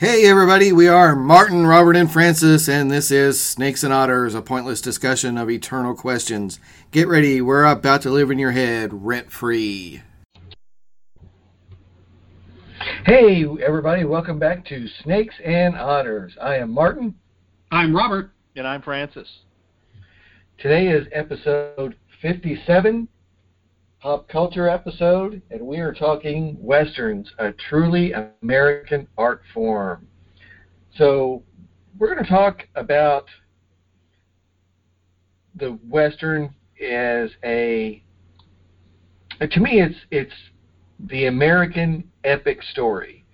Hey everybody, we are Martin, Robert, and Francis, and this is Snakes and Otters, a pointless discussion of eternal questions. Get ready, we're about to live in your head, rent-free. Hey everybody, welcome back to Snakes and Otters. I am Martin. I'm Robert. And I'm Francis. Today is episode 57, pop culture episode, and we are talking Westerns, a truly American art form. So we're going to talk about the Western as to me, it's the American epic story.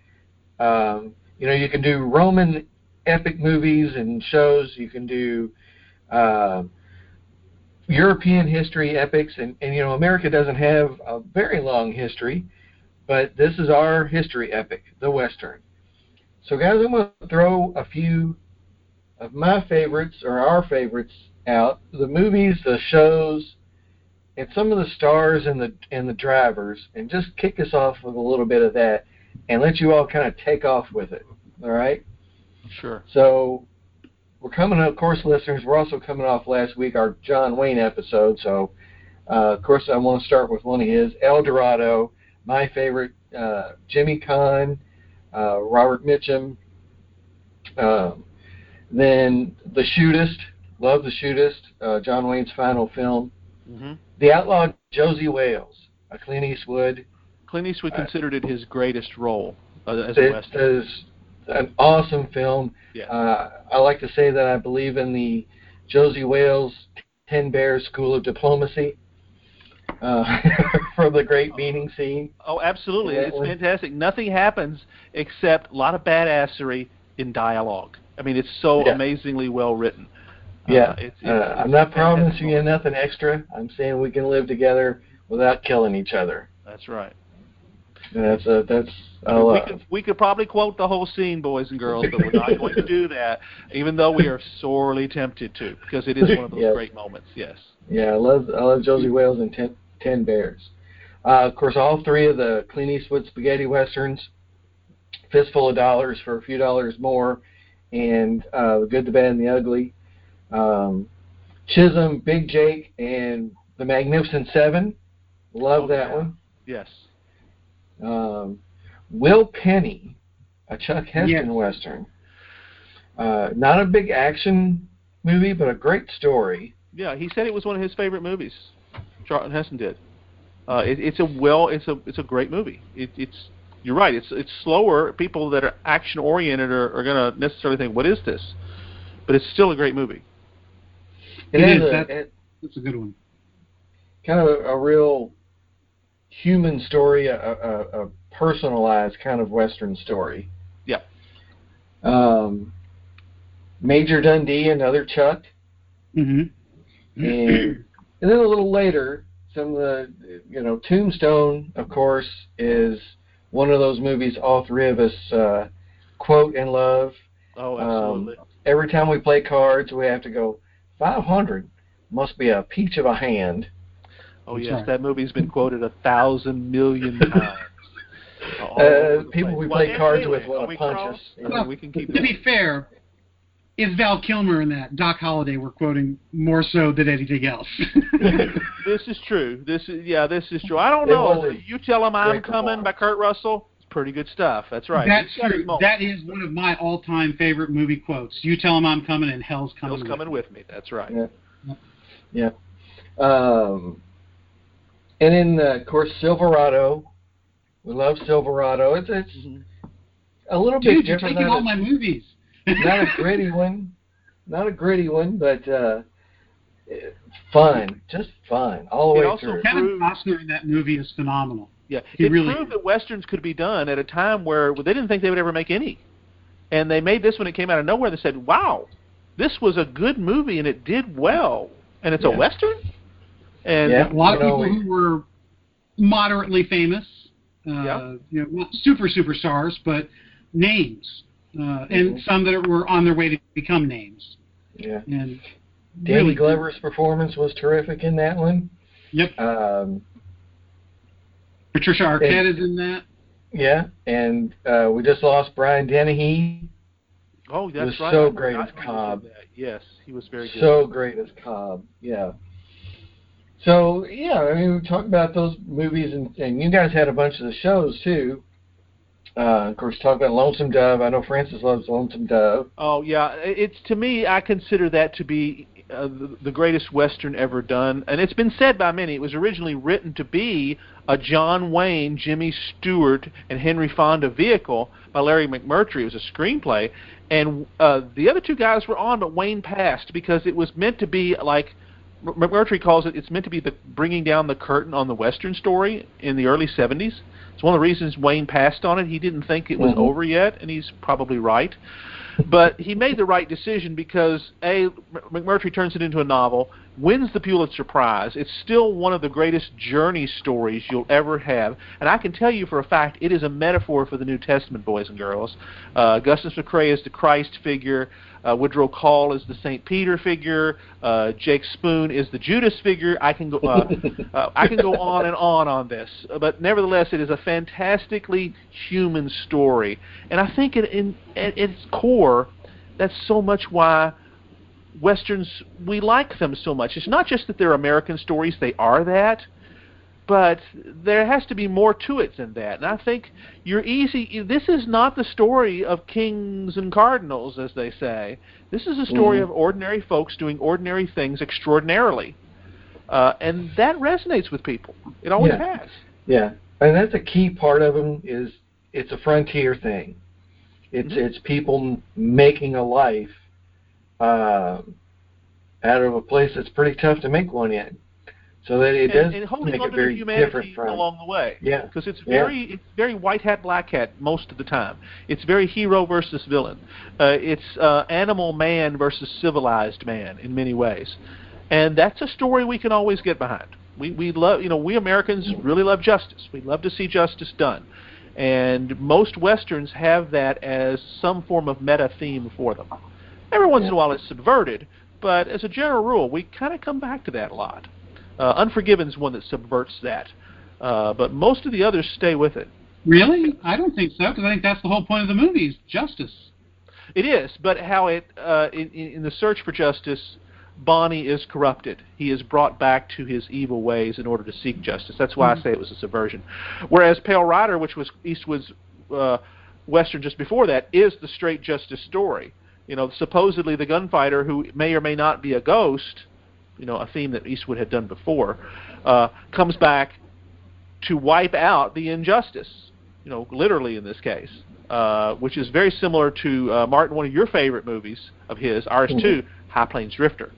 You can do Roman epic movies and shows, you can do European history epics, and America doesn't have a very long history, but this is our history epic, the Western. So guys, I'm going to throw a few of my favorites, or our favorites, out, the movies, the shows, and some of the stars and the drivers, and just kick us off with a little bit of that, and let you all kind of take off with it, all right? Sure. So we're coming up, of course, listeners, we're also coming off last week our John Wayne episode, so of course I want to start with one of his, El Dorado, my favorite, Jimmy Caan, Robert Mitchum, then The Shootist, love The Shootist, John Wayne's final film, mm-hmm. The Outlaw Josie Wales, a Clint Eastwood. Clint Eastwood considered it his greatest role as a Western. An awesome film. Yeah. I like to say that I believe in the Josie Wales 10 Bears School of Diplomacy from the great meeting scene. Oh, absolutely. It's fantastic. Nothing happens except a lot of badassery in dialogue. I mean, it's so amazingly well written. Yeah. I'm not promising you nothing extra. I'm saying we can live together without killing each other. That's right. We could probably quote the whole scene, boys and girls, but we're not going to do that, even though we are sorely tempted to, because it is one of those great moments. Yes. Yeah, I love Josie Wales and Ten Bears. Of course, all three of the Clint Eastwood spaghetti westerns, Fistful of Dollars for a Few Dollars More, and The Good, the Bad, and the Ugly, Chisholm, Big Jake, and The Magnificent Seven. Love that one. Yes. Will Penny, a Chuck Heston Western. Not a big action movie, but a great story. Yeah, he said it was one of his favorite movies. Charlton Heston did. It's a great movie. You're right. It's slower. People that are action oriented are going to necessarily think, "What is this?" But it's still a great movie. It is. That's a good one. Kind of a real human story, a personalized kind of Western story. Yeah. Major Dundee, another Chuck. Mm-hmm. And then a little later, some of the, Tombstone, of course, is one of those movies all three of us quote and love. Oh, absolutely. Every time we play cards, we have to go, 500 must be a peach of a hand. Oh, yes, that movie's been quoted 1,000,000,000 times. People we play cards with want to punch us. To be fair, is Val Kilmer in that? Doc Holliday we're quoting more so than anything else. This is true. This is true. I don't know. You Tell Him I'm Coming by Kurt Russell. It's pretty good stuff. That's right. That's true. That is one of my all-time favorite movie quotes. You Tell Him I'm Coming and Hell's Coming with Me. Hell's Coming with Me. That's right. Yeah. And then, of course, Silverado. We love Silverado. It's a little bit different. Dude, you're taking all my movies. Not a gritty one, but fun. Just fun all the way through. Kevin Costner in that movie is phenomenal. Yeah, it really proved that Westerns could be done at a time where they didn't think they would ever make any. And they made this when it came out of nowhere. They said, wow, this was a good movie and it did well. And it's a Western? And a lot of people who were moderately famous, super superstars, but names, and some that were on their way to become names. Yeah. And Danny Glover's performance was terrific in that one. Yep. Patricia Arquette is in that. Yeah, and we just lost Brian Dennehy. Oh, that's right. He was so great as Cobb. Yes, he was very good. So great as Cobb, yeah. So, yeah, I mean, we talk about those movies, and you guys had a bunch of the shows, too. Of course, talk about Lonesome Dove. I know Francis loves Lonesome Dove. Oh, yeah. It's, to me, I consider that to be the greatest Western ever done. And it's been said by many. It was originally written to be a John Wayne, Jimmy Stewart, and Henry Fonda vehicle by Larry McMurtry. It was a screenplay. And the other two guys were on, but Wayne passed because it was meant to be like... McMurtry calls it, it's meant to be the bringing down the curtain on the Western story in the early 70s. It's one of the reasons Wayne passed on it. He didn't think it was over yet, and he's probably right. But he made the right decision because, A, McMurtry turns it into a novel, wins the Pulitzer Prize. It's still one of the greatest journey stories you'll ever have. And I can tell you for a fact it is a metaphor for the New Testament, boys and girls. Augustus McCrae is the Christ figure. Woodrow Call is the St. Peter figure. Jake Spoon is the Judas figure. I can go on this, but nevertheless, it is a fantastically human story, and I think at its core, that's so much why Westerns, we like them so much. It's not just that they're American stories; they are that. But there has to be more to it than that. And I think this is not the story of kings and cardinals, as they say. This is a story of ordinary folks doing ordinary things extraordinarily. And that resonates with people. It always has. Yeah. And that's a key part of them is it's a frontier thing. It's people making a life out of a place that's pretty tough to make one in. So that it does make it very different from along the way. Yeah, because it's very white hat, black hat most of the time. It's very hero versus villain. It's animal man versus civilized man in many ways, and that's a story we can always get behind. We love, we Americans really love justice. We love to see justice done, and most Westerns have that as some form of meta theme for them. Every once in a while it's subverted, but as a general rule, we kind of come back to that a lot. Unforgiven is one that subverts that, but most of the others stay with it. Really? I don't think so, because I think that's the whole point of the movie is justice. It is, but how it in the search for justice, Bonnie is corrupted. He is brought back to his evil ways in order to seek justice. That's why I say it was a subversion. Whereas Pale Rider, which was Eastwood's Western just before that, is the straight justice story. Supposedly the gunfighter who may or may not be a ghost... a theme that Eastwood had done before, comes back to wipe out the injustice, literally in this case, which is very similar to, Martin, one of your favorite movies of his, ours too, High Plains Drifter.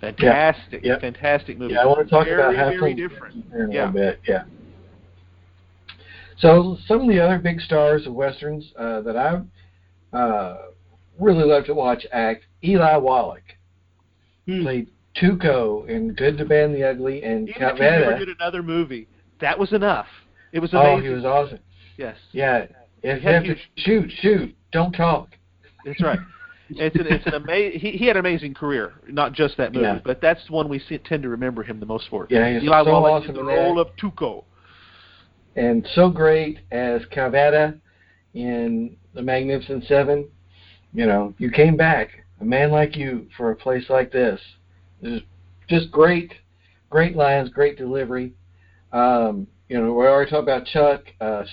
Fantastic, fantastic movie. Yeah, I want to talk about High Plains Drifter in a bit, yeah. So some of the other big stars of Westerns that I really love to watch act, Eli Wallach played Tuco in Good, the Bad, and the Ugly, and Cavada. Even if he never did another movie, that was enough. It was amazing. Oh, he was awesome. Yes. Yeah. If you have to shoot. Don't talk. That's right. It's an amazing. He had an amazing career, not just that movie, but that's the one we tend to remember him the most for. Yeah, he was Eli Wallach awesome in the role of Tuco. And so great as Cavada in The Magnificent Seven. You came back, a man like you, for a place like this. Just great lines, great delivery. We already talked about Chuck.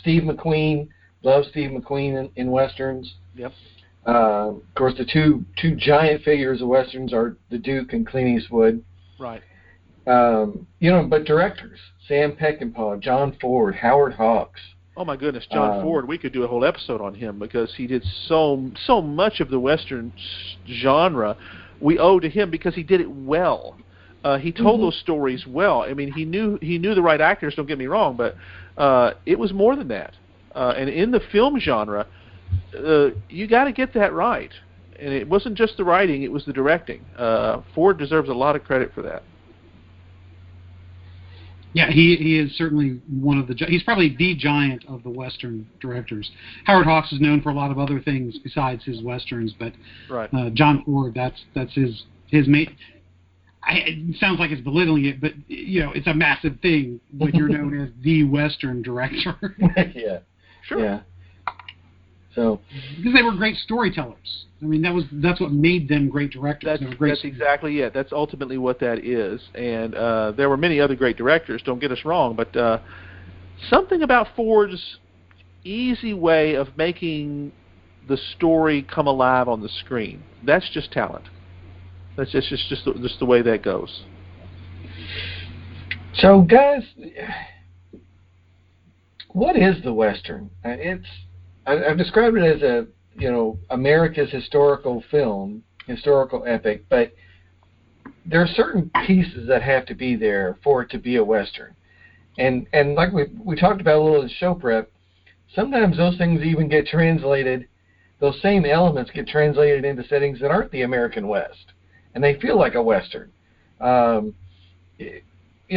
Steve McQueen, love Steve McQueen in Westerns. Yep. Of course, the two giant figures of Westerns are the Duke and Clint Eastwood. Right. But directors, Sam Peckinpah, John Ford, Howard Hawks. Oh, my goodness, John Ford, we could do a whole episode on him because he did so much of the Western genre. We owe to him because he did it well. He told those stories well. I mean, he knew the right actors. Don't get me wrong, but it was more than that. And in the film genre, you got to get that right. And it wasn't just the writing; it was the directing. Ford deserves a lot of credit for that. Yeah, he is certainly one of the. He's probably the giant of the Western directors. Howard Hawks is known for a lot of other things besides his Westerns, but John Ford, that's his main. It sounds like it's belittling it, but it's a massive thing when you're known as the Western director. Yeah, Sure. Yeah. So because they were great storytellers. I mean, that's what made them great directors. That's exactly it. That's ultimately what that is. And there were many other great directors. Don't get us wrong, but something about Ford's easy way of making the story come alive on the screen. That's just talent. That's just the way that goes. So, guys, what is the Western? I've described it as America's historical film, historical epic, but there are certain pieces that have to be there for it to be a Western. And like we talked about a little in show prep, sometimes those things even get translated, those same elements get translated into settings that aren't the American West, and they feel like a Western. The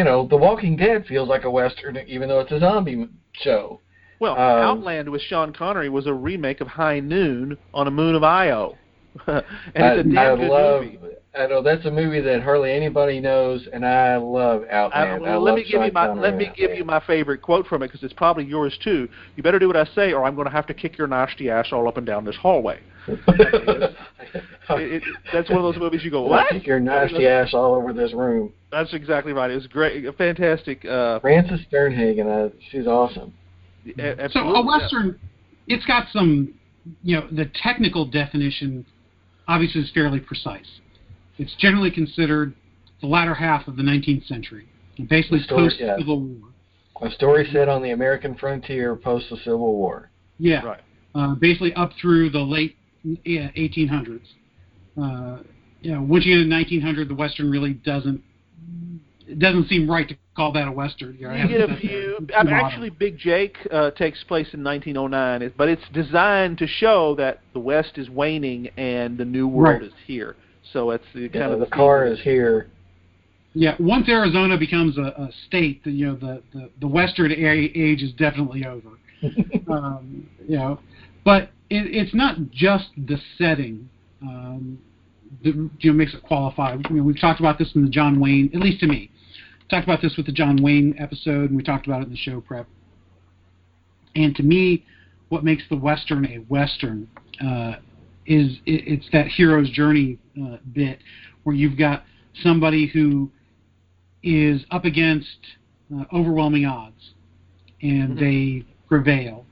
Walking Dead feels like a Western, even though it's a zombie show. Well, Outland with Sean Connery was a remake of High Noon on a moon of Io. And it's a damn good movie. I know that's a movie that hardly anybody knows, and I love Outland. Let me give you my favorite quote from it, because it's probably yours too. You better do what I say, or I'm going to have to kick your nasty ass all up and down this hallway. That's one of those movies you go, what? Kick your nasty ass all over this room. That's exactly right. It was great, fantastic. Francis Sternhagen, she's awesome. So a Western, it's got some, the technical definition obviously is fairly precise. It's generally considered the latter half of the 19th century, and basically post-Civil War. A story set on the American frontier post the Civil War. Yeah, right. Basically up through the late 1800s. Once you get into the 1900s, the Western really doesn't. It doesn't seem right to call that a Western. Actually, Big Jake takes place in 1909, but it's designed to show that the West is waning and the New World is here. So it's the car is here. Yeah, once Arizona becomes a state, the Western age is definitely over. But it's not just the setting. Makes it qualify. We've talked about this in the John Wayne, at least to me. Talked about this with the John Wayne episode, and we talked about it in the show prep. And to me, what makes the Western a Western is it's that hero's journey bit, where you've got somebody who is up against overwhelming odds, and they prevail.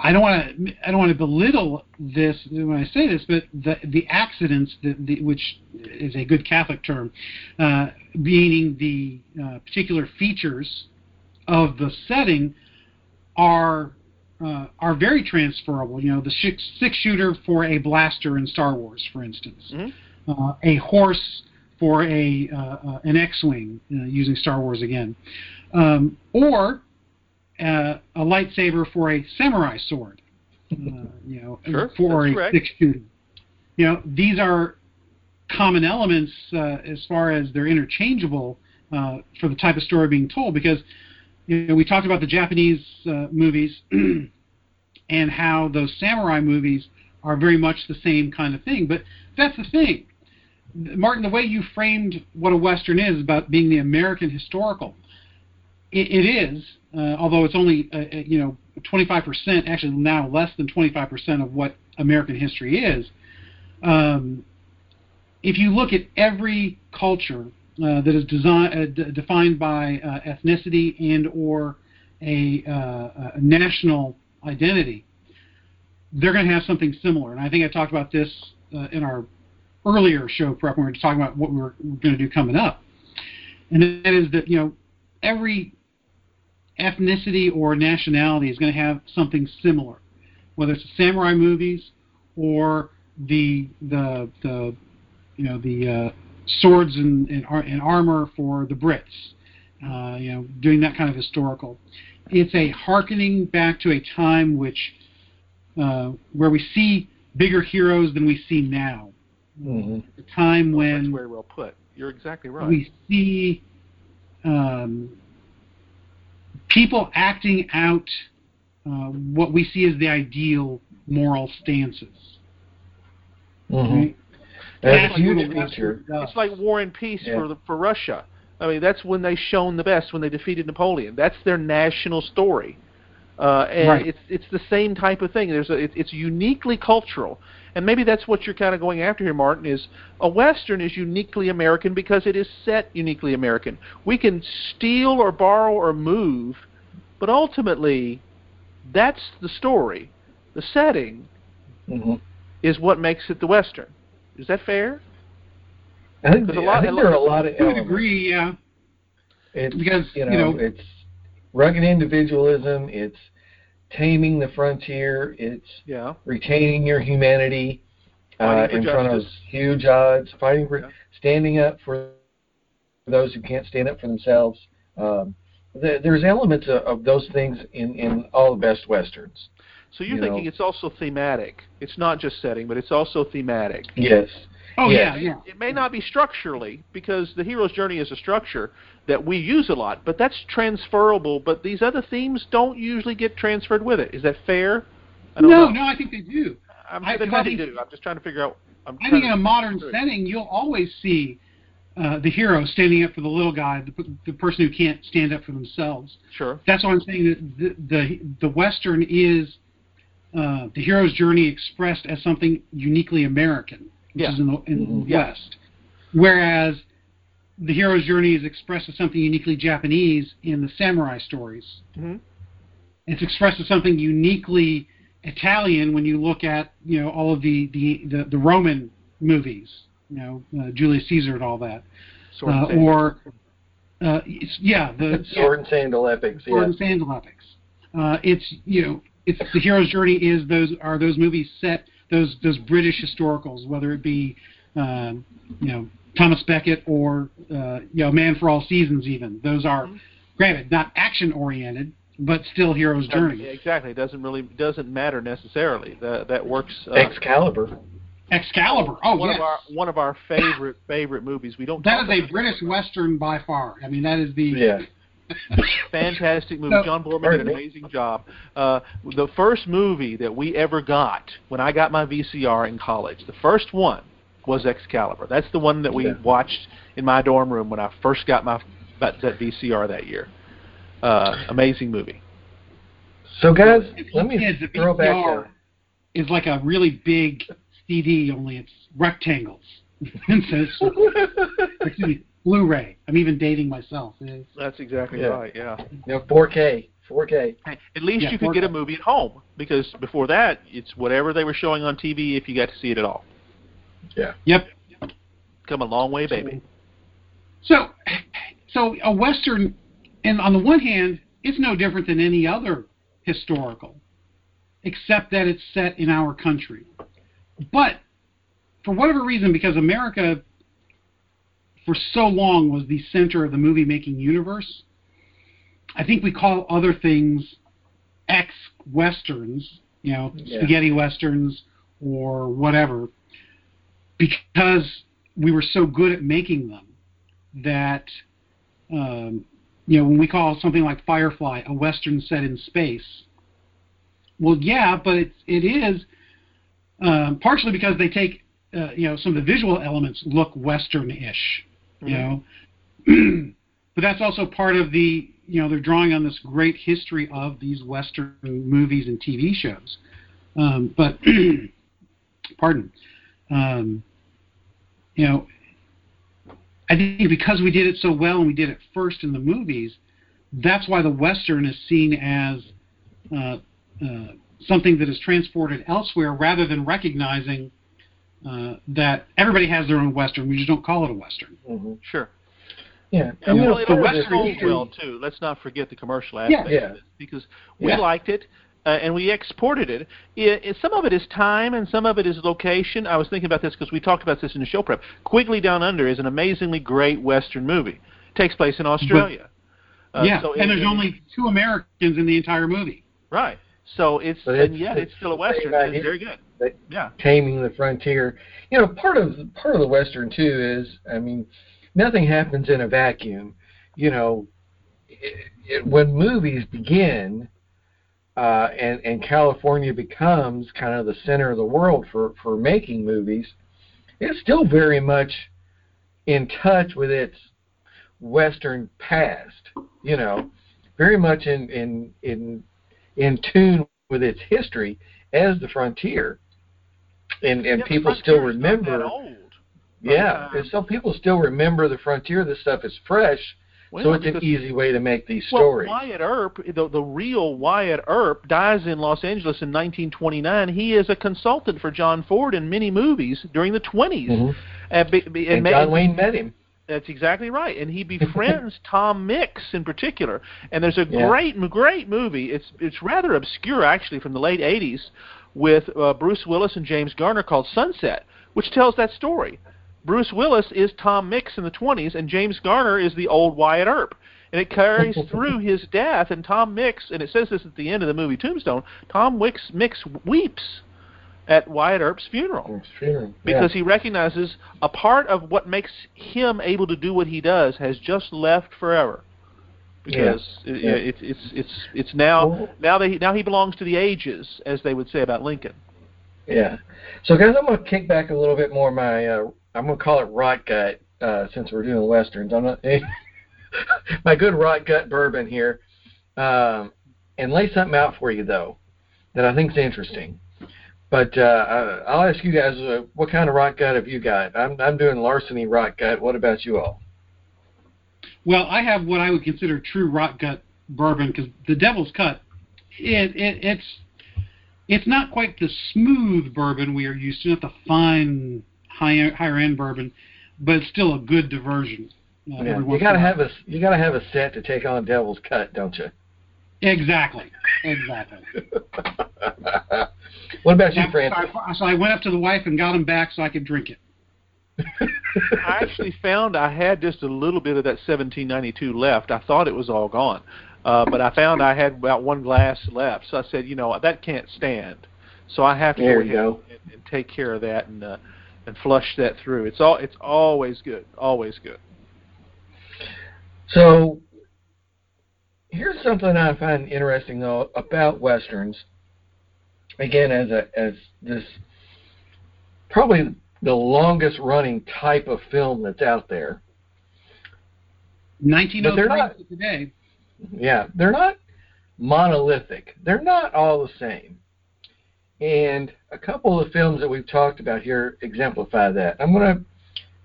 I don't want to belittle this when I say this, but the accidents, which is a good Catholic term, meaning the particular features of the setting are very transferable. The six-shooter for a blaster in Star Wars, for instance, a horse for an X-wing, using Star Wars again, or a lightsaber for a samurai sword, for a six-shooter. These are common elements as far as they're interchangeable for the type of story being told, because we talked about the Japanese movies and how those samurai movies are very much the same kind of thing. But that's the thing. Martin, the way you framed what a Western is about being the American historical, it is, although it's only 25%, actually now less than 25% of what American history is. If you look at every culture that is defined by ethnicity and or a national identity, they're going to have something similar. And I think I talked about this in our earlier show prep when we were talking about what we're going to do coming up. And that is that, every ethnicity or nationality is going to have something similar, whether it's the samurai movies or the swords and armor for the Brits, doing that kind of historical. It's a hearkening back to a time where we see bigger heroes than we see now. A time when that's very well put. You're exactly right. We see people acting out what we see as the ideal moral stances. Right? That's a huge feature. It's like War and Peace for Russia. I mean, that's when they shone the best, when they defeated Napoleon. That's their national story. And right. it's the same type of thing. It's uniquely cultural, and maybe that's what you're kind of going after here, Martin. Is a Western is uniquely American because it is set uniquely American. We can steal or borrow or move, but ultimately, that's the story. The setting mm-hmm. is what makes it the Western. Is that fair? I think there are a lot of elements. To a degree, yeah. It's, because it's rugged individualism, it's taming the frontier, it's retaining your humanity in justice. Front of huge odds, fighting for standing up for those who can't stand up for themselves. There's elements of those things in all the best Westerns. So you're thinking it's also thematic. It's not just setting, but it's also thematic. Yes. Oh, yeah. It may not be structurally, because the hero's journey is a structure that we use a lot, but that's transferable, but these other themes don't usually get transferred with it. Is that fair? No, I think they do. I'm just trying to figure out. I think in a modern setting, you'll always see the hero standing up for the little guy, the person who can't stand up for themselves. Sure. That's why I'm saying that the Western is the hero's journey expressed as something uniquely American. Which is in the West, whereas the hero's journey is expressed as something uniquely Japanese in the samurai stories. Mm-hmm. It's expressed as something uniquely Italian when you look at all of the Roman movies, Julius Caesar and all that, the sword and sandal epics. Sword and sandal epics. It's the hero's journey is those movies set. Those British historicals, whether it be Thomas Becket or Man for All Seasons, even those are, granted, not action oriented, but still hero's journey. Exactly, doesn't matter necessarily. That works. Excalibur. Oh, one of our favorite movies. We don't. That is a British Western by far. I mean, that is the. Yeah. Fantastic movie. John Boorman did an amazing job. The first movie that we ever got when I got my VCR in college, the first one was Excalibur. That's the one that we watched in my dorm room when I first got that VCR that year. Amazing movie. So guys, let me throw back. The VCR is like a really big CD, only it's rectangles. And so excuse me. Blu-ray. I'm even dating myself. That's exactly right, yeah. 4K. At least you could 4K. Get a movie at home, because before that, it's whatever they were showing on TV if you got to see it at all. Yeah. Yep. Come a long way, baby. So a Western, and on the one hand, it's no different than any other historical, except that it's set in our country. But for whatever reason, because America for so long was the center of the movie-making universe, I think we call other things ex-Westerns, spaghetti Westerns or whatever, because we were so good at making them that, when we call something like Firefly a Western set in space, well, yeah, but it is partially because they take, some of the visual elements look Western-ish. But that's also part of the, they're drawing on this great history of these Western movies and TV shows. But, pardon, I think because we did it so well and we did it first in the movies, that's why the Western is seen as something that is transported elsewhere rather than recognizing that everybody has their own Western. We just don't call it a Western. Mm-hmm. Sure. Yeah. And the Western well too. Let's not forget the commercial aspect of this, because we liked it and we exported it. Some of it is time and some of it is location. I was thinking about this because we talked about this in the show prep. Quigley Down Under is an amazingly great Western movie. It takes place in Australia. So there's only two Americans in the entire movie. Right. So it's still a Western. It's very good. Taming the frontier. Part of the Western too is, I mean, nothing happens in a vacuum. When movies begin, and California becomes kind of the center of the world for making movies, it's still very much in touch with its Western past. Very much in in tune with its history as the frontier, and people still remember. And some people still remember the frontier. This stuff is fresh, so it's an easy way to make these stories. Wyatt Earp, the real Wyatt Earp, dies in Los Angeles in 1929. He is a consultant for John Ford in many movies during the 20s. Mm-hmm. And John Wayne met him. That's exactly right, and he befriends Tom Mix in particular. And there's a great movie. It's rather obscure actually, from the late '80s, with Bruce Willis and James Garner called Sunset, which tells that story. Bruce Willis is Tom Mix in the 20s, and James Garner is the old Wyatt Earp. And it carries through his death, and Tom Mix, and it says this at the end of the movie Tombstone, Tom Mix weeps at Wyatt Earp's funeral. Because he recognizes a part of what makes him able to do what he does has just left forever. Because it's now he belongs to the ages, as they would say about Lincoln. Yeah. So guys, I'm going to kick back a little bit more my I'm going to call it rot gut, since we're doing Westerns. I'm not my good rot gut bourbon here, and lay something out for you though that I think is interesting. But I'll ask you guys, what kind of rot gut have you got? I'm doing larceny rot gut. What about you all? Well, I have what I would consider true rot gut bourbon, because the Devil's Cut, it's not quite the smooth bourbon we are used to, not the fine, higher end bourbon, but it's still a good diversion. You gotta have a set to take on Devil's Cut, don't you? Exactly. What about you, Francis? So I went up to the wife and got him back so I could drink it. I actually found I had just a little bit of that 1792 left. I thought it was all gone. But I found I had about one glass left. So I said, that can't stand. So I have to go ahead and take care of that and flush that through. It's always good, always good. So here's something I find interesting, though, about Westerns. Again, as this probably the longest running type of film that's out there. 1903 to today. Yeah, they're not monolithic. They're not all the same. And a couple of films that we've talked about here exemplify that. I'm going to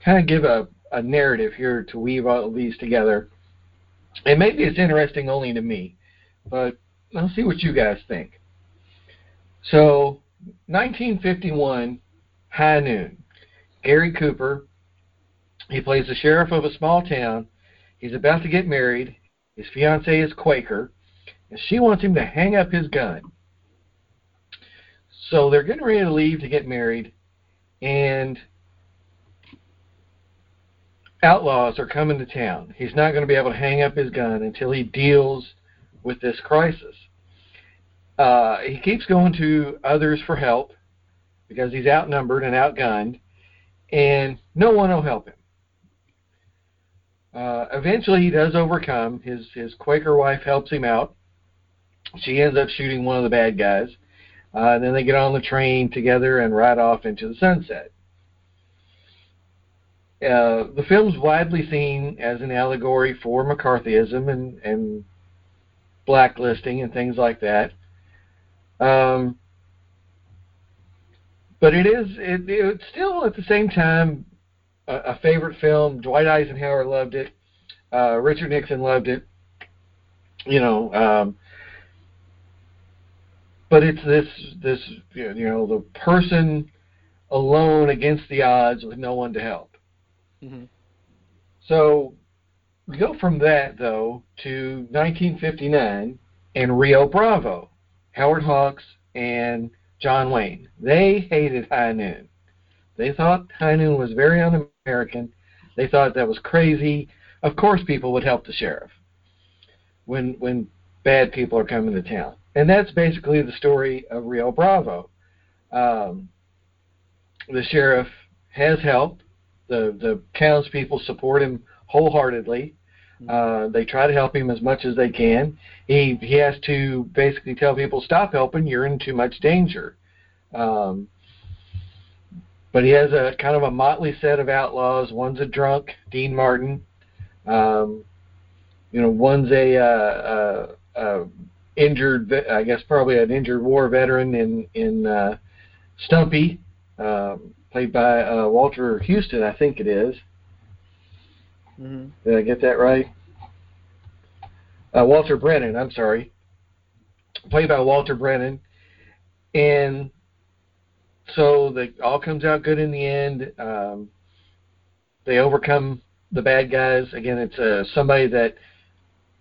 kind of give a narrative here to weave all of these together. And maybe it's interesting only to me, but I'll see what you guys think. So, 1951, High Noon. Gary Cooper, he plays the sheriff of a small town. He's about to get married. His fiancee is Quaker, and she wants him to hang up his gun. So they're getting ready to leave to get married, and outlaws are coming to town. He's not going to be able to hang up his gun until he deals with this crisis. He keeps going to others for help because he's outnumbered and outgunned, and no one will help him. Eventually he does overcome. His Quaker wife helps him out. She ends up shooting one of the bad guys. Then they get on the train together and ride off into the sunset. The film's widely seen as an allegory for McCarthyism and blacklisting and things like that. But it's still at the same time a favorite film. Dwight Eisenhower loved it. Richard Nixon loved it. But it's this the person alone against the odds with no one to help. Mm-hmm. So we go from that though to 1959 and Rio Bravo. Howard Hawks and John Wayne. They hated High Noon. They thought High Noon was very un-American. They thought that was crazy. Of course people would help the sheriff when bad people are coming to town. And that's basically the story of Rio Bravo. The sheriff has help. The townspeople support him wholeheartedly. They try to help him as much as they can. He has to basically tell people, stop helping, you're in too much danger. But he has a kind of a motley set of outlaws. One's a drunk, Dean Martin. One's a injured, I guess probably an injured war veteran in Stumpy, played by Walter Houston, I think it is. Mm-hmm. Did I get that right? Walter Brennan, I'm sorry. Played by Walter Brennan. And so they all comes out good in the end. They overcome the bad guys. Again, it's somebody that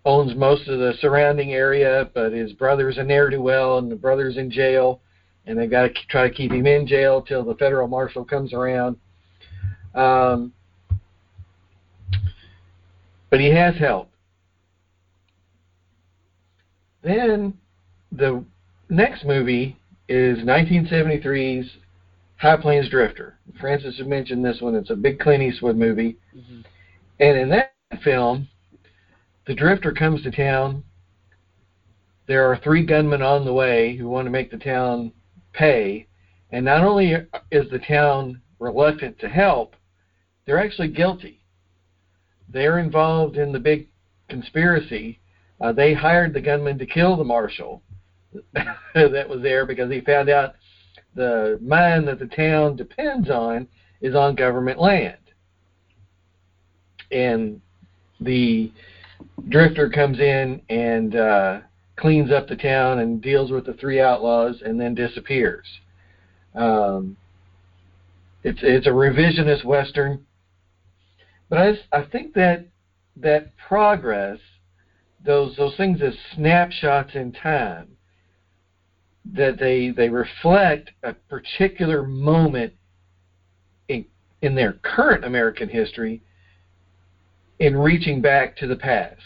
owns most of the surrounding area, but his brother's a ne'er-do-well, and the brother's in jail, and they've got to try to keep him in jail till the federal marshal comes around. But he has help. Then the next movie is 1973's High Plains Drifter. Francis had mentioned this one. It's a big Clint Eastwood movie. Mm-hmm. And in that film, the drifter comes to town. There are three gunmen on the way who want to make the town pay. And not only is the town reluctant to help, they're actually guilty. They're involved in the big conspiracy. They hired the gunman to kill the marshal that was there because he found out the mine that the town depends on is on government land. And the drifter comes in and cleans up the town and deals with the three outlaws and then disappears. It's a revisionist Western. But I think that progress, those things as snapshots in time, that they reflect a particular moment in their current American history in reaching back to the past.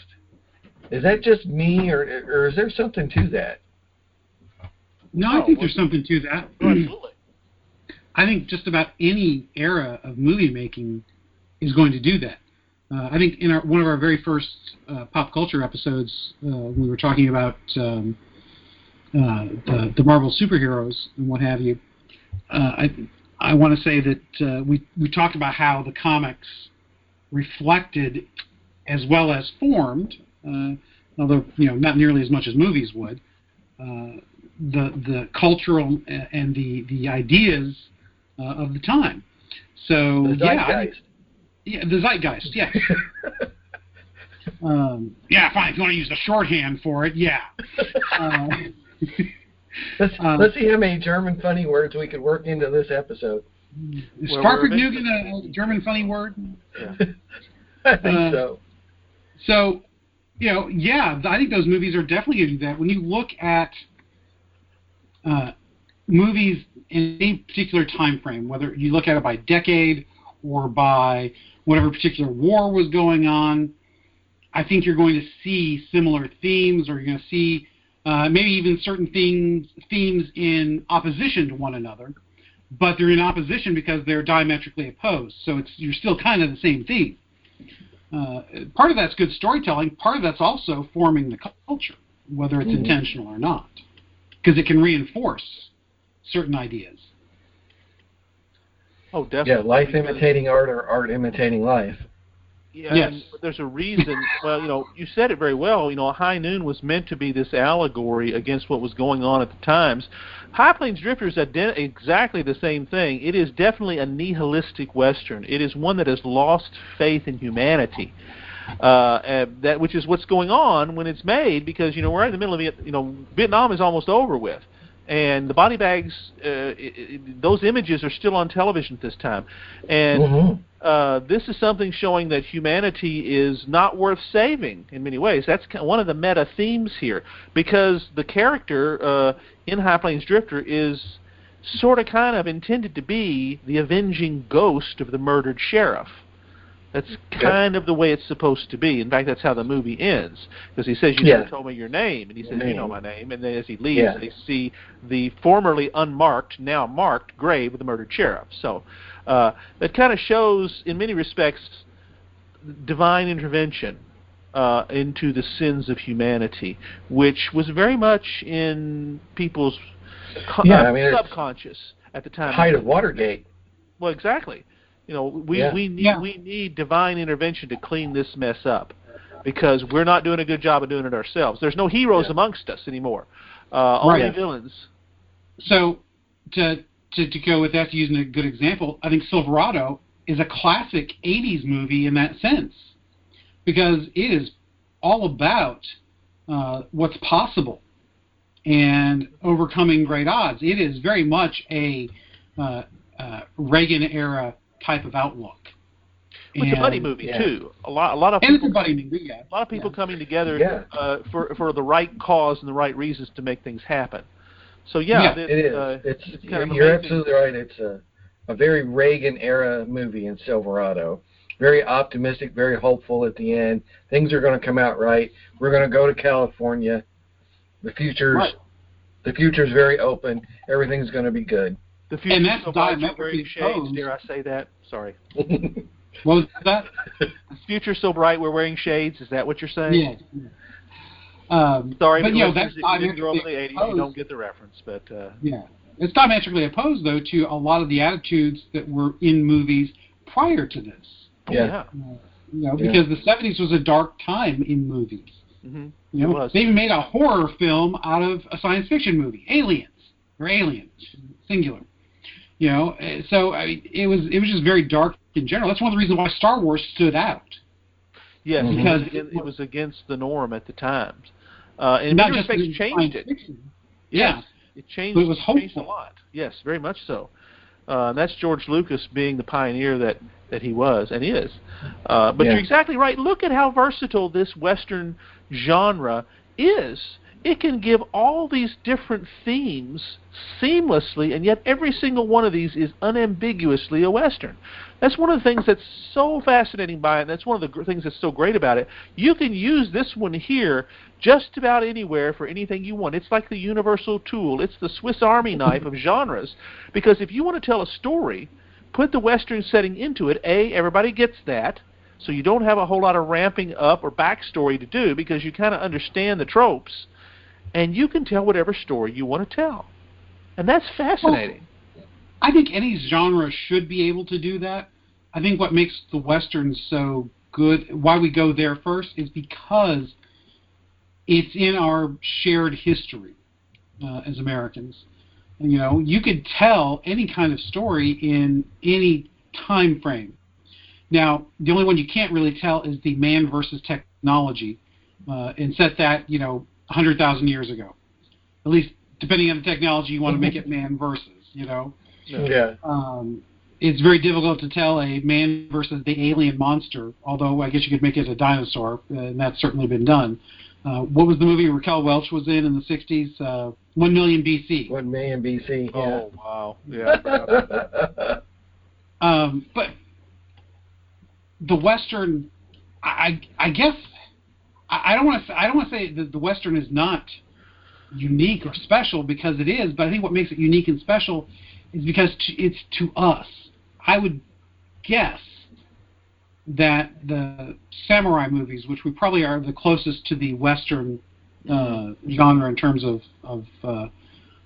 Is that just me, or is there something to that? No, I think there's something to that. Absolutely. I think just about any era of movie making is going to do that. I think in one of our very first pop culture episodes, we were talking about the Marvel superheroes and what have you. I want to say that we talked about how the comics reflected as well as formed, although not nearly as much as movies would, the cultural and the ideas of the time. So the zeitgeist. Yeah, the zeitgeist, yeah. Yeah, fine, if you want to use the shorthand for it, yeah. Let's see how many German funny words we could work into this episode. Is Farquhar Nugent a German funny word? Yeah. I think so. So, I think those movies are definitely going to do that. When you look at movies in any particular time frame, whether you look at it by decade or by whatever particular war was going on, I think you're going to see similar themes, or you're going to see maybe even certain themes in opposition to one another, but they're in opposition because they're diametrically opposed, so you're still kind of the same theme. Part of that's good storytelling, part of that's also forming the culture, whether it's intentional or not, because it can reinforce certain ideas. Oh, definitely. Yeah, life imitating art or art imitating life. Yeah, yes. But there's a reason. Well, you said it very well. High Noon was meant to be this allegory against what was going on at the times. High Plains Drifter is exactly the same thing. It is definitely a nihilistic Western. It is one that has lost faith in humanity, which is what's going on when it's made, because we're in the middle of it. Vietnam is almost over with. And the body bags, those images are still on television at this time. And this is something showing that humanity is not worth saving in many ways. That's one of the meta themes here, because the character in High Plains Drifter is sort of kind of intended to be the avenging ghost of the murdered sheriff. That's kind of the way it's supposed to be. In fact, that's how the movie ends, because he says, you never told me your name. And he says, you know my name. And then as he leaves, they see the formerly unmarked, now marked grave of the murdered sheriff. So that kind of shows, in many respects, divine intervention into the sins of humanity, which was very much in people's subconscious at the time. Height of Watergate. Well, exactly. We need divine intervention to clean this mess up. because we're not doing a good job of doing it ourselves. There's no heroes amongst us anymore. Only villains. So to go with that, to use a good example, I think Silverado is a classic 80s movie in that sense, because it is all about what's possible and overcoming great odds. It is very much a Reagan-era type of outlook. It's a buddy movie too. A lot of people coming together for the right cause and the right reasons to make things happen. So it is. You're absolutely right. It's a very Reagan-era movie in Silverado. Very optimistic, very hopeful at the end. Things are going to come out right. We're going to go to California. The future's very open. Everything's going to be good. The future's so bright, we're wearing shades. Dare I say that? Sorry. What was that? The future's so bright, we're wearing shades. Is that what you're saying? Yeah. Sorry, but you grow up in the 80s, you don't get the reference. But it's diametrically opposed, though, to a lot of the attitudes that were in movies prior to this. Yeah. Because the 70s was a dark time in movies. Mm-hmm. They even made a horror film out of a science fiction movie, Aliens, singular. So it was just very dark in general. That's one of the reasons why Star Wars stood out. Yes, mm-hmm. Because it was against the norm at the time. And not just changed it. Fiction. Yes, yeah. It changed. But it was hopeful. A lot. Yes, very much so. And that's George Lucas being the pioneer that he was and is. But you're exactly right. Look at how versatile this Western genre is. It can give all these different themes seamlessly, and yet every single one of these is unambiguously a Western. That's one of the things that's so fascinating by it, and that's one of the things that's so great about it. You can use this one here just about anywhere for anything you want. It's like the universal tool. It's the Swiss Army knife of genres, because if you want to tell a story, put the Western setting into it. A, everybody gets that, so you don't have a whole lot of ramping up or backstory to do because you kind of understand the tropes. And you can tell whatever story you want to tell. And that's fascinating. Well, I think any genre should be able to do that. I think what makes the Western so good, why we go there first, is because it's in our shared history as Americans. You could tell any kind of story in any time frame. Now, the only one you can't really tell is the man versus technology, and set that, 100,000 years ago. At least, depending on the technology, you want to make it man versus, Yeah. It's very difficult to tell a man versus the alien monster, although I guess you could make it a dinosaur, and that's certainly been done. What was the movie Raquel Welch was in the 60s? 1 Million BC. 1 Million BC, yeah. Oh, wow. Yeah. But the Western, I guess, I don't want to say that the Western is not unique or special, because it is, but I think what makes it unique and special is because it's to us. I would guess that the samurai movies, which we probably are the closest to the Western genre in terms of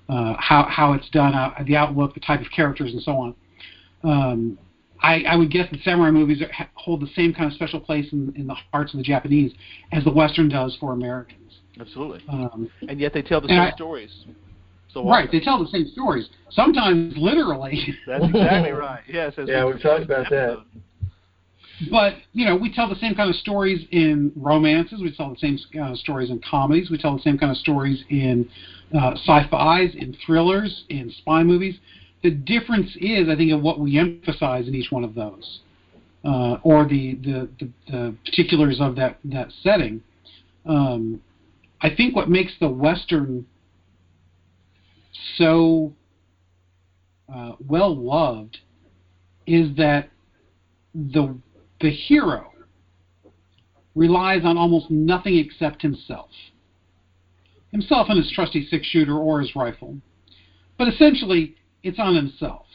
how it's done, the outlook, the type of characters, and so on, I would guess that samurai movies hold the same kind of special place in the hearts of the Japanese as the Western does for Americans. Absolutely. And yet they tell the same stories. So right, often. They tell the same stories. Sometimes literally. That's exactly right. Yes. We've talked about that. But, we tell the same kind of stories in romances. We tell the same kind of stories in comedies. We tell the same kind of stories in sci-fis, in thrillers, in spy movies. The difference is, I think, in what we emphasize in each one of those, or the particulars of that setting. I think what makes the Western so well loved is that the hero relies on almost nothing except himself and his trusty six-shooter or his rifle, but essentially, it's on himself.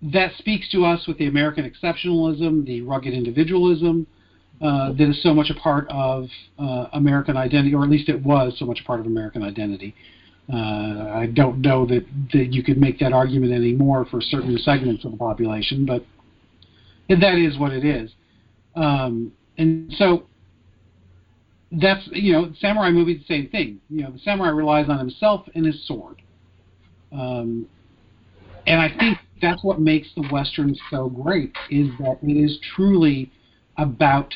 That speaks to us with the American exceptionalism, the rugged individualism that is so much a part of American identity, or at least it was so much a part of American identity. I don't know that you could make that argument anymore for certain segments of the population, but that is what it is. And so that's, you know, samurai movies, the same thing. You know, the samurai relies on himself and his sword. And I think that's what makes the Western so great, is that it is truly about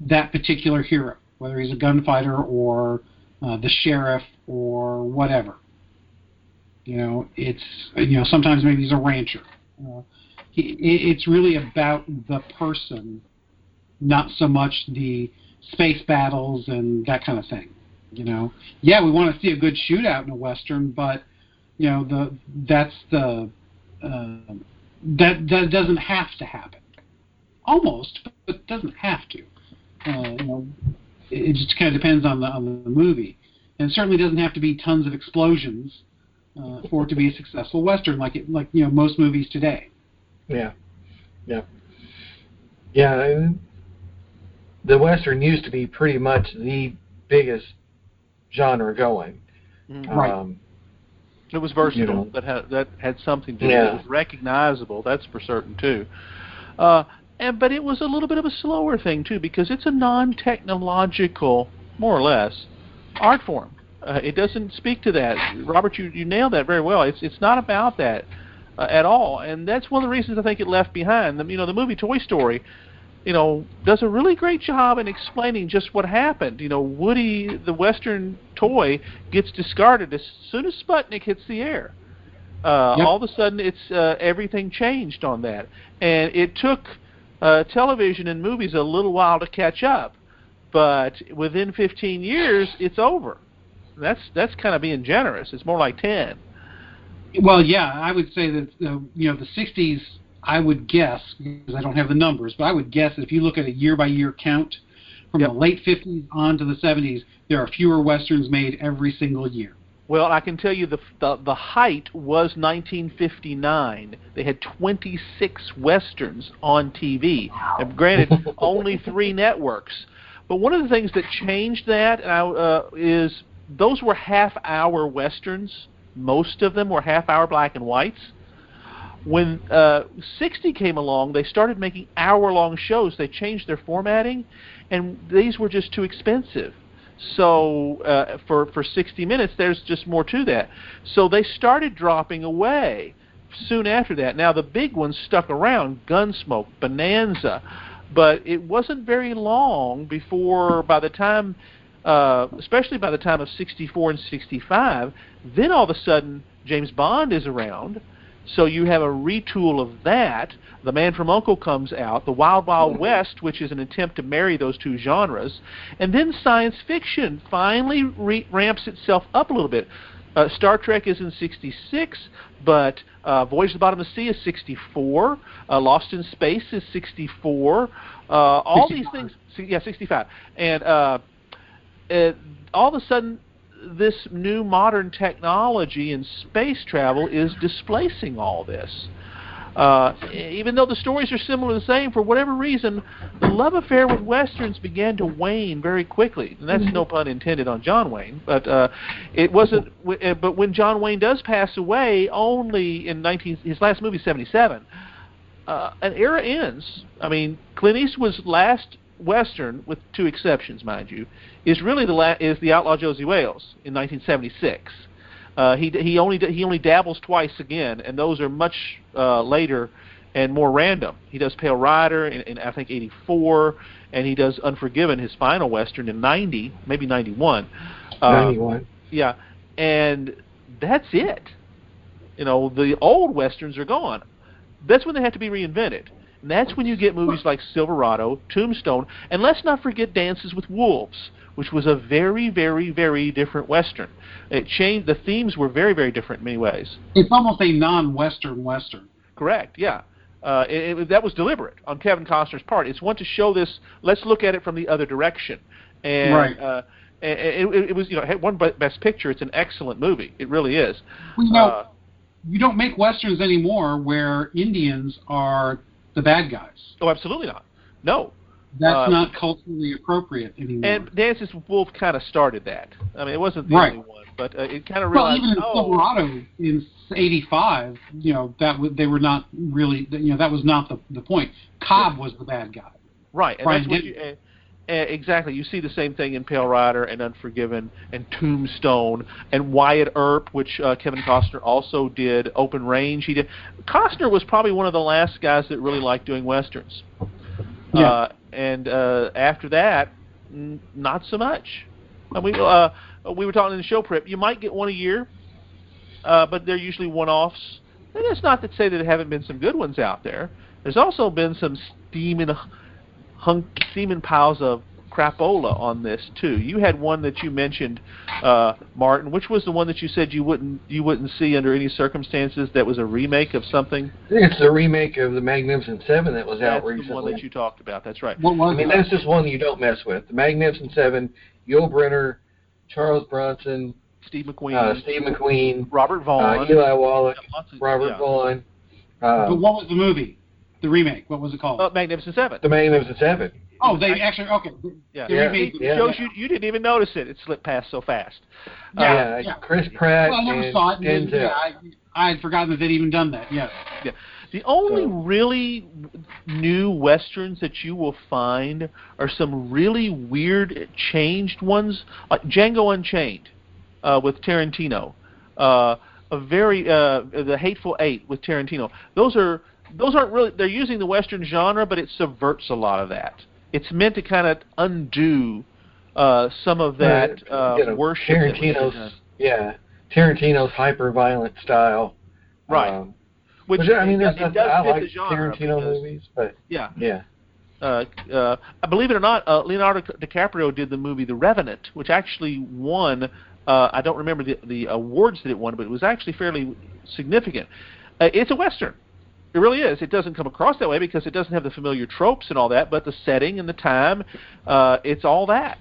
that particular hero, whether he's a gunfighter or the sheriff or whatever. You know, it's, you know, sometimes maybe he's a rancher. It's really about the person, not so much the space battles and that kind of thing. You know, yeah, we want to see a good shootout in a Western, but you know, that doesn't have to happen. Almost, but it doesn't have to. You know, it just kind of depends on the movie, and it certainly doesn't have to be tons of explosions for it to be a successful Western, like you know, most movies today. Yeah. I mean, the Western used to be pretty much the biggest genre going. Right. It was versatile. You know. That had something to do. Yeah. It was recognizable. That's for certain too. But it was a little bit of a slower thing too, because it's a non-technological, more or less, art form. It doesn't speak to that. Robert, you nailed that very well. It's not about that at all, and that's one of the reasons I think it left behind. You know, the movie Toy Story, you know, does a really great job in explaining just what happened. You know, Woody, the Western toy, gets discarded as soon as Sputnik hits the air. Yep. All of a sudden, it's everything changed on that, and it took television and movies a little while to catch up, but within 15 years, it's over. That's kind of being generous. It's more like 10. Well, yeah, I would say that you know, the 60s. I would guess, because I don't have the numbers, but I would guess that if you look at a year-by-year count from the late 50s on to the 70s, there are fewer Westerns made every single year. Well, I can tell you the height was 1959. They had 26 Westerns on TV. And granted, only 3 networks. But one of the things that changed that is those were half-hour Westerns. Most of them were half-hour black and whites. When 60 came along, they started making hour-long shows. They changed their formatting, and these were just too expensive. So for 60 minutes, there's just more to that. So they started dropping away soon after that. Now, the big ones stuck around, Gunsmoke, Bonanza, but it wasn't very long before, by the time, especially by the time of 64 and 65, then all of a sudden James Bond is around. So you have a retool of that. The Man from U.N.C.L.E. comes out, the Wild Wild West, which is an attempt to marry those two genres, and then science fiction finally ramps itself up a little bit. Star Trek is in 66, but Voyage to the Bottom of the Sea is 64, Lost in Space is 64, all 65. These things, yeah, 65, and all of a sudden, this new modern technology in space travel is displacing all this. Even though the stories are similar, the same, for whatever reason, the love affair with Westerns began to wane very quickly. And that's no pun intended on John Wayne, but it wasn't. But when John Wayne does pass away, only in his last movie, 77, an era ends. I mean, Clint Eastwood's last Western, with two exceptions, mind you, is really is The Outlaw Josie Wales in 1976. He only dabbles twice again, and those are much later and more random. He does Pale Rider in I think 84, and he does Unforgiven, his final Western, in 90, maybe 91. 91. Yeah, and that's it. You know, the old Westerns are gone. That's when they have to be reinvented. And that's when you get movies like Silverado, Tombstone, and let's not forget Dances with Wolves, which was a very, very, very different Western. It changed. The themes were very, very different in many ways. It's almost a non-Western Western. Correct, yeah. That was deliberate on Kevin Costner's part. It's one to show this, let's look at it from the other direction. And, right. It was, you know, it won Best Picture. It's an excellent movie. It really is. Well, you know, you don't make Westerns anymore where Indians are the bad guys. Oh, absolutely not. No. That's not culturally appropriate anymore. And Dances with Wolves kind of started that. I mean, it wasn't the only one, but it kind of realized... Well, even in Silverado in 85, you know, they were not really... You know, that was not the point. Cobb was the bad guy. Right. And Brian that's what you, Exactly. You see the same thing in Pale Rider and Unforgiven and Tombstone and Wyatt Earp, which Kevin Costner also did. Open Range, he did. Costner was probably one of the last guys that really liked doing westerns. Yeah. And after that, not so much. And we were talking in the show prep. You might get one a year, but they're usually one-offs. And it's not to say that there haven't been some good ones out there. There's also been some steaming piles of crapola on this too. You had one that you mentioned, Martin, which was the one that you said you wouldn't see under any circumstances. That was a remake of something. It's a remake of The Magnificent Seven that was out recently. That's the one that you talked about. That's right. Well, I mean, that's just one you don't mess with. The Magnificent Seven. Yul Brynner, Charles Bronson, Steve McQueen, Robert Vaughn, Eli Wallach, Robert Vaughn. But what was the movie? The remake. What was it called? Magnificent Seven. The Magnificent Seven. Oh, they actually, okay. Yeah. You didn't even notice it. It slipped past so fast. Yeah. Chris Pratt. Well, I never saw it. And I had forgotten that they'd even done that. Yeah. Yeah. The only really new westerns that you will find are some really weird, changed ones. Django Unchained with Tarantino. The Hateful Eight with Tarantino. Those aren't really. They're using the Western genre, but it subverts a lot of that. It's meant to kind of undo some of that worship. Tarantino's hyper-violent style. Right. Which I mean, I like the genre, Tarantino movies, but yeah. Believe it or not, Leonardo DiCaprio did the movie The Revenant, which actually won. I don't remember the awards that it won, but it was actually fairly significant. It's a Western. It really is. It doesn't come across that way because it doesn't have the familiar tropes and all that, but the setting and the time, it's all that.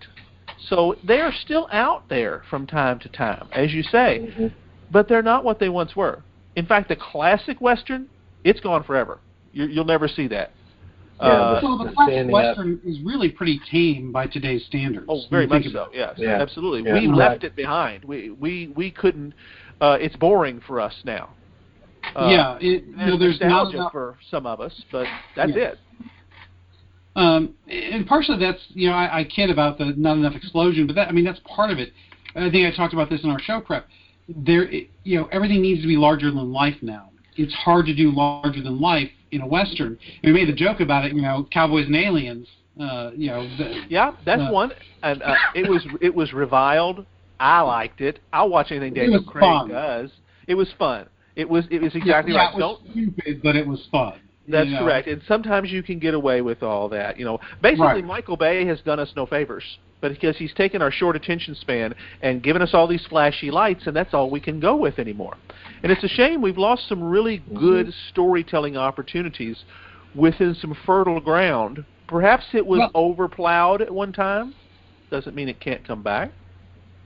So they are still out there from time to time, as you say, mm-hmm. but they're not what they once were. In fact, the classic Western, it's gone forever. You'll never see that. Yeah, so the classic Western is really pretty tame by today's standards. Oh, very much so, yes. Yeah. Absolutely. Yeah, we left it behind. We couldn't. It's boring for us now. There's nostalgia for some of us, but that's it. And partially that's, I kid about the not enough explosion, but that's part of it. I think I talked about this in our show prep. Everything needs to be larger than life now. It's hard to do larger than life in a Western. We made a joke about it, Cowboys and Aliens. That's one. And it was reviled. I liked it. I'll watch anything Daniel Craig does. It was fun. It was exactly right. It was stupid, but it was fun. That's correct. And sometimes you can get away with all that. Basically, right. Michael Bay has done us no favors, but because he's taken our short attention span and given us all these flashy lights, and that's all we can go with anymore. And it's a shame we've lost some really good storytelling opportunities within some fertile ground. Perhaps it was overplowed at one time. Doesn't mean it can't come back.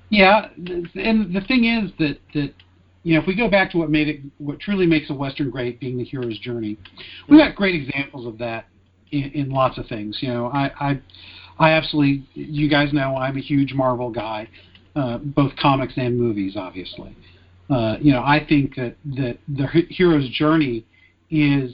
Yeah, and the thing is that if we go back to what truly makes a Western great, being the hero's journey, we've got great examples of that in lots of things. I absolutely, you guys know, I'm a huge Marvel guy, both comics and movies, obviously. I think that the hero's journey is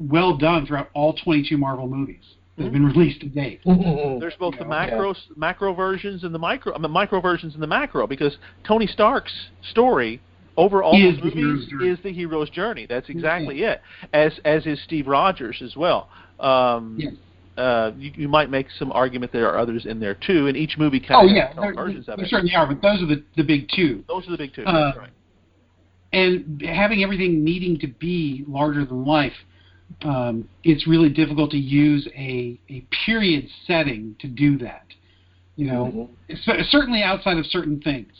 well done throughout all 22 Marvel movies that have been released to date. There's both the macro versions and the micro versions and the macro, because Tony Stark's story over all those movies is the hero's journey. That's exactly it. As is Steve Rogers as well. You might make some argument there are others in there too, and each movie kind of has versions of it. There certainly are, but those are the big two. Those are the big two. That's right. And having everything needing to be larger than life, it's really difficult to use a period setting to do that. Certainly outside of certain things.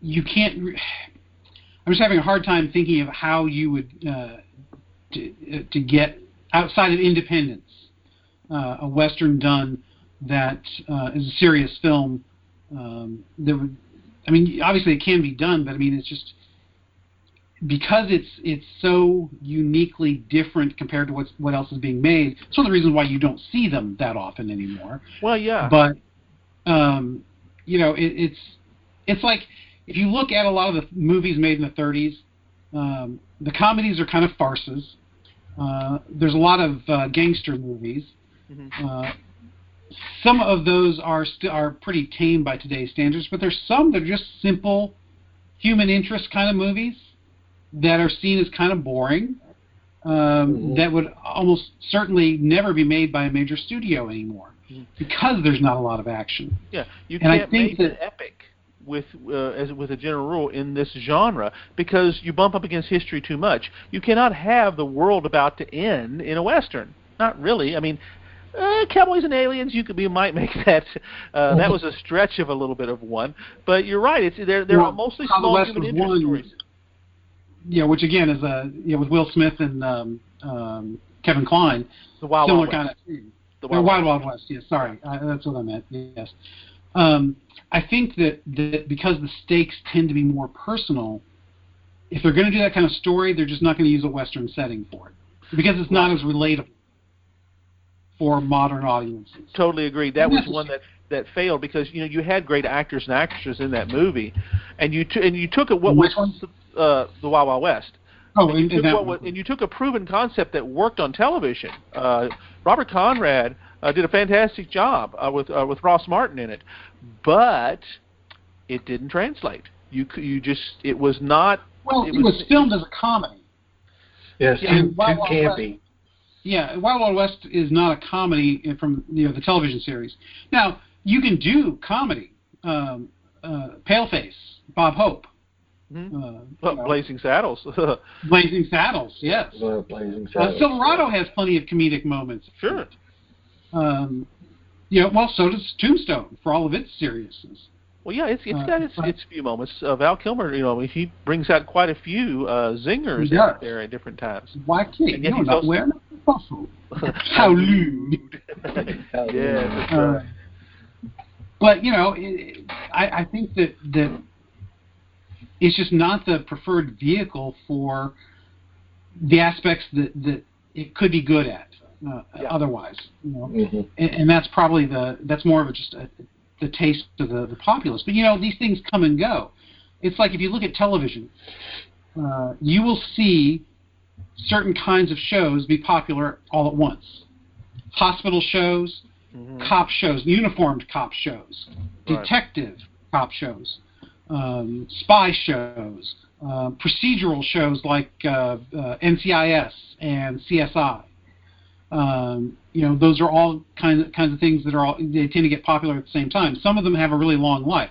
You can't. I'm just having a hard time thinking of how you would to get outside of Independence, a Western done that is a serious film. Obviously it can be done, but it's just because it's so uniquely different compared to what else is being made. It's one of the reasons why you don't see them that often anymore. Well, yeah. But it's like, if you look at a lot of the movies made in the 30s, the comedies are kind of farces. There's a lot of gangster movies. Mm-hmm. Some of those are pretty tame by today's standards, but there's some that are just simple human interest kind of movies that are seen as kind of boring, that would almost certainly never be made by a major studio anymore because there's not a lot of action. Yeah, you can't make an epic with a general rule in this genre because you bump up against history too much. You cannot have the world about to end in a Western. Not really. I mean, Cowboys and Aliens, you might make that. That was a stretch of a little bit of one, but you're right. They're mostly small human interest stories. Yeah, which again is with Will Smith and Kevin Kline, the Wild Wild West. Yes, yeah, sorry, that's what I meant. Yes, I think that because the stakes tend to be more personal, if they're going to do that kind of story, they're just not going to use a Western setting for it because it's not as relatable for modern audiences. Totally agree. That was one that failed because you had great actors and actresses in that movie, and you took it what was. The Wild Wild West. Oh, and you took a proven concept that worked on television. Robert Conrad did a fantastic job with Ross Martin in it, but it didn't translate. It was filmed as a comedy. Yes, yeah, too campy. Yeah, Wild Wild West is not a comedy from the television series. Now you can do comedy. Paleface, Bob Hope. Mm-hmm. Blazing Saddles. Blazing Saddles, yes. Blazing Saddles. Silverado has plenty of comedic moments. Sure. So does Tombstone for all of its seriousness. Well, yeah, it's got its few moments. Val Kilmer, he brings out quite a few zingers out there at different times. Why can't you? How lewd. Yeah, that's right. But I think that it's just not the preferred vehicle for the aspects that it could be good at otherwise. Mm-hmm. And that's probably that's more of the taste of the populace. But, these things come and go. It's like if you look at television, you will see certain kinds of shows be popular all at once. Hospital shows, mm-hmm. cop shows, uniformed cop shows, right. Detective cop shows. Spy shows, procedural shows like NCIS and CSI. Those are all kinds of things that they tend to get popular at the same time. Some of them have a really long life.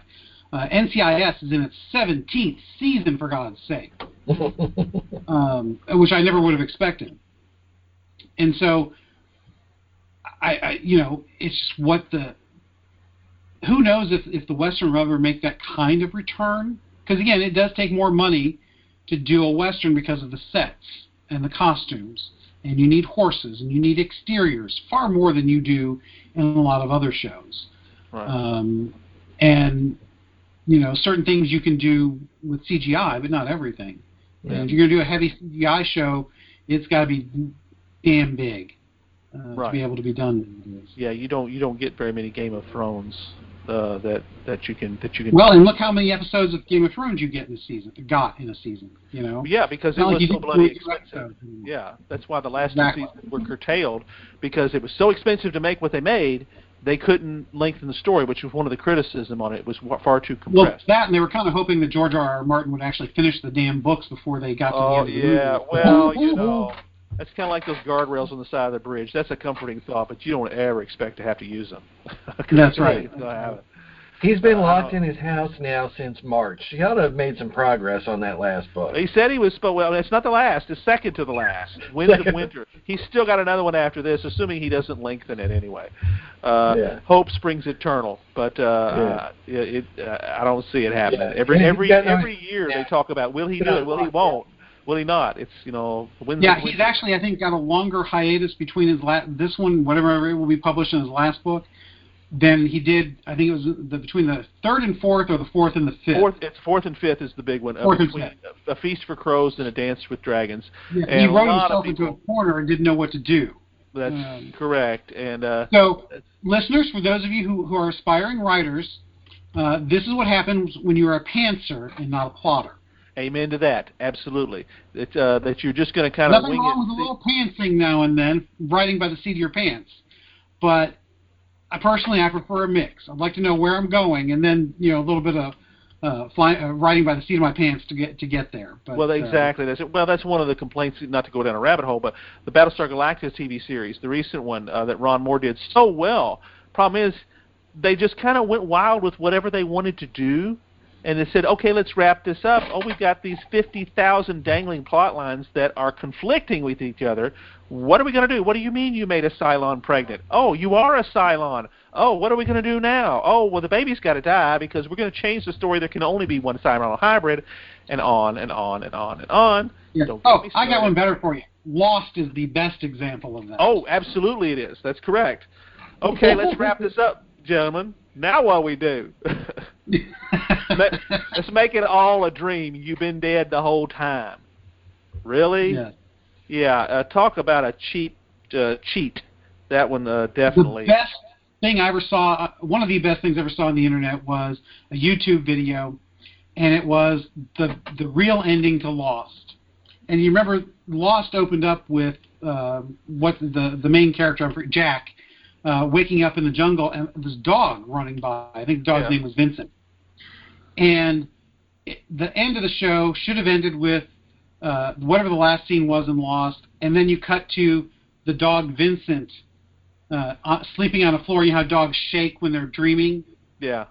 NCIS is in its 17th season, for God's sake, which I never would have expected. And so, I it's what the. Who knows if the Western will ever make that kind of return? Because, again, it does take more money to do a Western because of the sets and the costumes. And you need horses and you need exteriors far more than you do in a lot of other shows. Right. Certain things you can do with CGI, but not everything. Yeah. And if you're going to do a heavy CGI show, it's got to be damn big to be able to be done. Yeah, you don't get very many Game of Thrones. That you can. Well, and look how many episodes of Game of Thrones you get in a season. Got in a season, Yeah, because it was so bloody expensive. Yeah, that's why the last two seasons were curtailed because it was so expensive to make what they made. They couldn't lengthen the story, which was one of the criticism on it. It was far too compressed. Well, that and they were kind of hoping that George R. R. Martin would actually finish the damn books before they got to the end of the movie. Well, That's kind of like those guardrails on the side of the bridge. That's a comforting thought, but you don't ever expect to have to use them. That's right. He's been locked in his house now since March. He ought to have made some progress on that last book. He said he was it's not the last. It's second to the last. Winter. He's still got another one after this, assuming he doesn't lengthen it anyway. Hope springs eternal, but I don't see it happening. Yeah. Every year they talk about will he do it, will he won't. Will he not? It's he's actually I think got a longer hiatus between his this one, whatever it will be published in his last book, than he did. I think it was between the third and fourth, or the fourth and the fifth. Fourth and fifth is the big one. A Feast for Crows and A Dance with Dragons. Yeah, and he wrote himself into a corner and didn't know what to do. That's correct. And so, listeners, for those of you who are aspiring writers, this is what happens when you are a pantser and not a plotter. Amen to that. Absolutely. That you're just going to kind of wing it. Nothing wrong with a little pantsing now and then, writing by the seat of your pants. But I personally, I prefer a mix. I'd like to know where I'm going, and then a little bit of riding by the seat of my pants to get there. But, well, exactly. That's one of the complaints. Not to go down a rabbit hole, but the Battlestar Galactica TV series, the recent one that Ron Moore did so well. Problem is, they just kind of went wild with whatever they wanted to do. And they said, okay, let's wrap this up. Oh, we've got these 50,000 dangling plot lines that are conflicting with each other. What are we going to do? What do you mean you made a Cylon pregnant? Oh, you are a Cylon. Oh, what are we going to do now? Oh, well, the baby's got to die because we're going to change the story. There can only be one Cylon hybrid, and on and on and on and on. Yeah. Oh, I got one better for you. Lost is the best example of that. Oh, absolutely it is. That's correct. Okay, let's wrap this up, gentlemen. Now what we do? Let's make it all a dream. You've been dead the whole time. Really? Yeah. Talk about a cheap cheat. That one definitely. The best thing I ever saw, one of the best things I ever saw on the internet was a YouTube video, and it was the real ending to Lost. And you remember Lost opened up with what the main character, Jack, waking up in the jungle and this dog running by. I think the dog's name was Vincent. And the end of the show should have ended with whatever the last scene was in Lost, and then you cut to the dog Vincent sleeping on the floor. You know how dogs shake when they're dreaming? Yeah.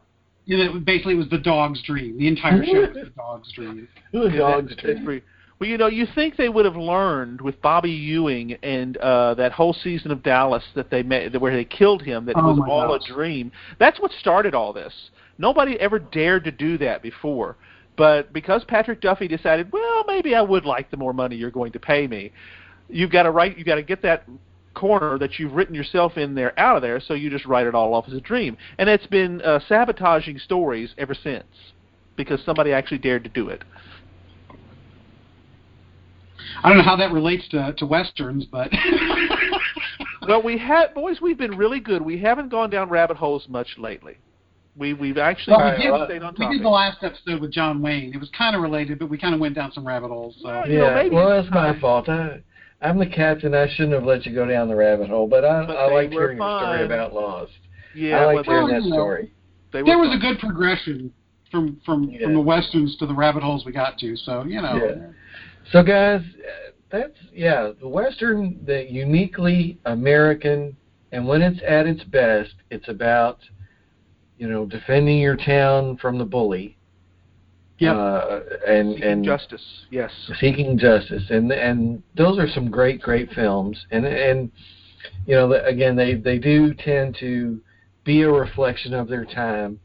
Basically, it was the dog's dream. The entire show was the dog's dream. The dog's dream. Well, you think they would have learned with Bobby Ewing and that whole season of Dallas that they made, where they killed him, that it was all a dream. That's what started all this. Nobody ever dared to do that before. But because Patrick Duffy decided, well, maybe I would like the more money you're going to pay me, you've got to get that corner that you've written yourself in there out of there, so you just write it all off as a dream. And it's been sabotaging stories ever since because somebody actually dared to do it. I don't know how that relates to Westerns, but... Well, we've been really good. We haven't gone down rabbit holes much lately. We've actually... We did the last episode with John Wayne. It was kind of related, but we kind of went down some rabbit holes. So. Yeah, that's my fault. I'm the captain. I shouldn't have let you go down the rabbit hole, but I liked hearing your story about Lost. Yeah, I liked hearing that story. There was a good progression from the Westerns to the rabbit holes we got to, so, Yeah. So, guys, that's, the Western, the uniquely American, and when it's at its best, it's about, defending your town from the bully. Yeah. And justice, yes. Seeking justice. And those are some great, great films. And again, they do tend to be a reflection of their time.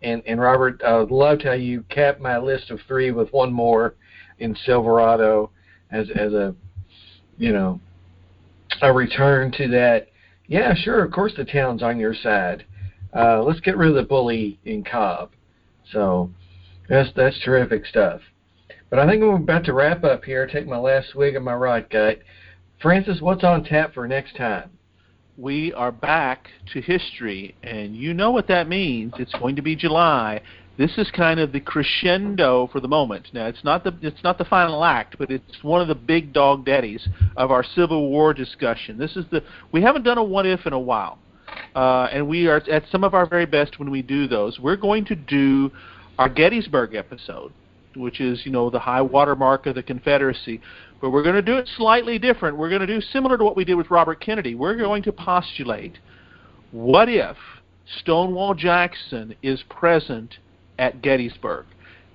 And Robert, I loved how you capped my list of three with one more. In Silverado, as a a return to that. Yeah, sure, of course the town's on your side. Let's get rid of the bully in Cobb. So that's terrific stuff. But I think I'm about to wrap up here. Take my last swig of my rot gut. Francis, what's on tap for next time? We are back to history, and you know what that means. It's going to be July. This is kind of the crescendo for the moment. Now, it's not the final act, but it's one of the big dog daddies of our Civil War discussion. We haven't done a what if in a while, and we are at some of our very best when we do those. We're going to do our Gettysburg episode, which is the high watermark of the Confederacy, but we're going to do it slightly different. We're going to do similar to what we did with Robert Kennedy. We're going to postulate what if Stonewall Jackson is present at Gettysburg.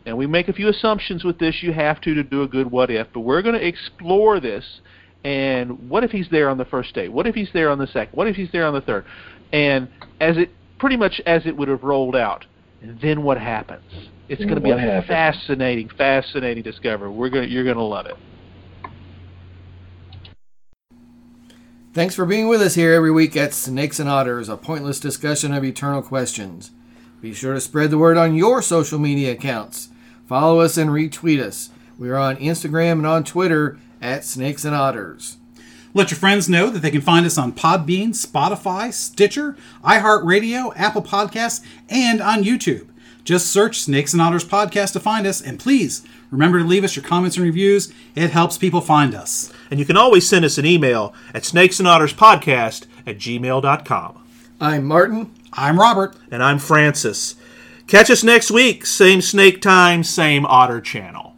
And we make a few assumptions with this. You have to do a good what if, but we're going to explore this. And what if he's there on the first day? What if he's there on the second? What if he's there on the third? And as it would have rolled out, and then what happens? It's going to be a fascinating, fascinating discovery. You're going to love it. Thanks for being with us here every week at Snakes and Otters, a pointless discussion of eternal questions. Be sure to spread the word on your social media accounts. Follow us and retweet us. We are on Instagram and on Twitter at Snakes and Otters. Let your friends know that they can find us on Podbean, Spotify, Stitcher, iHeartRadio, Apple Podcasts, and on YouTube. Just search Snakes and Otters Podcast to find us, and please remember to leave us your comments and reviews. It helps people find us. And you can always send us an email at snakesandotterspodcast@gmail.com. I'm Martin. I'm Robert. And I'm Francis. Catch us next week. Same snake time, same otter channel.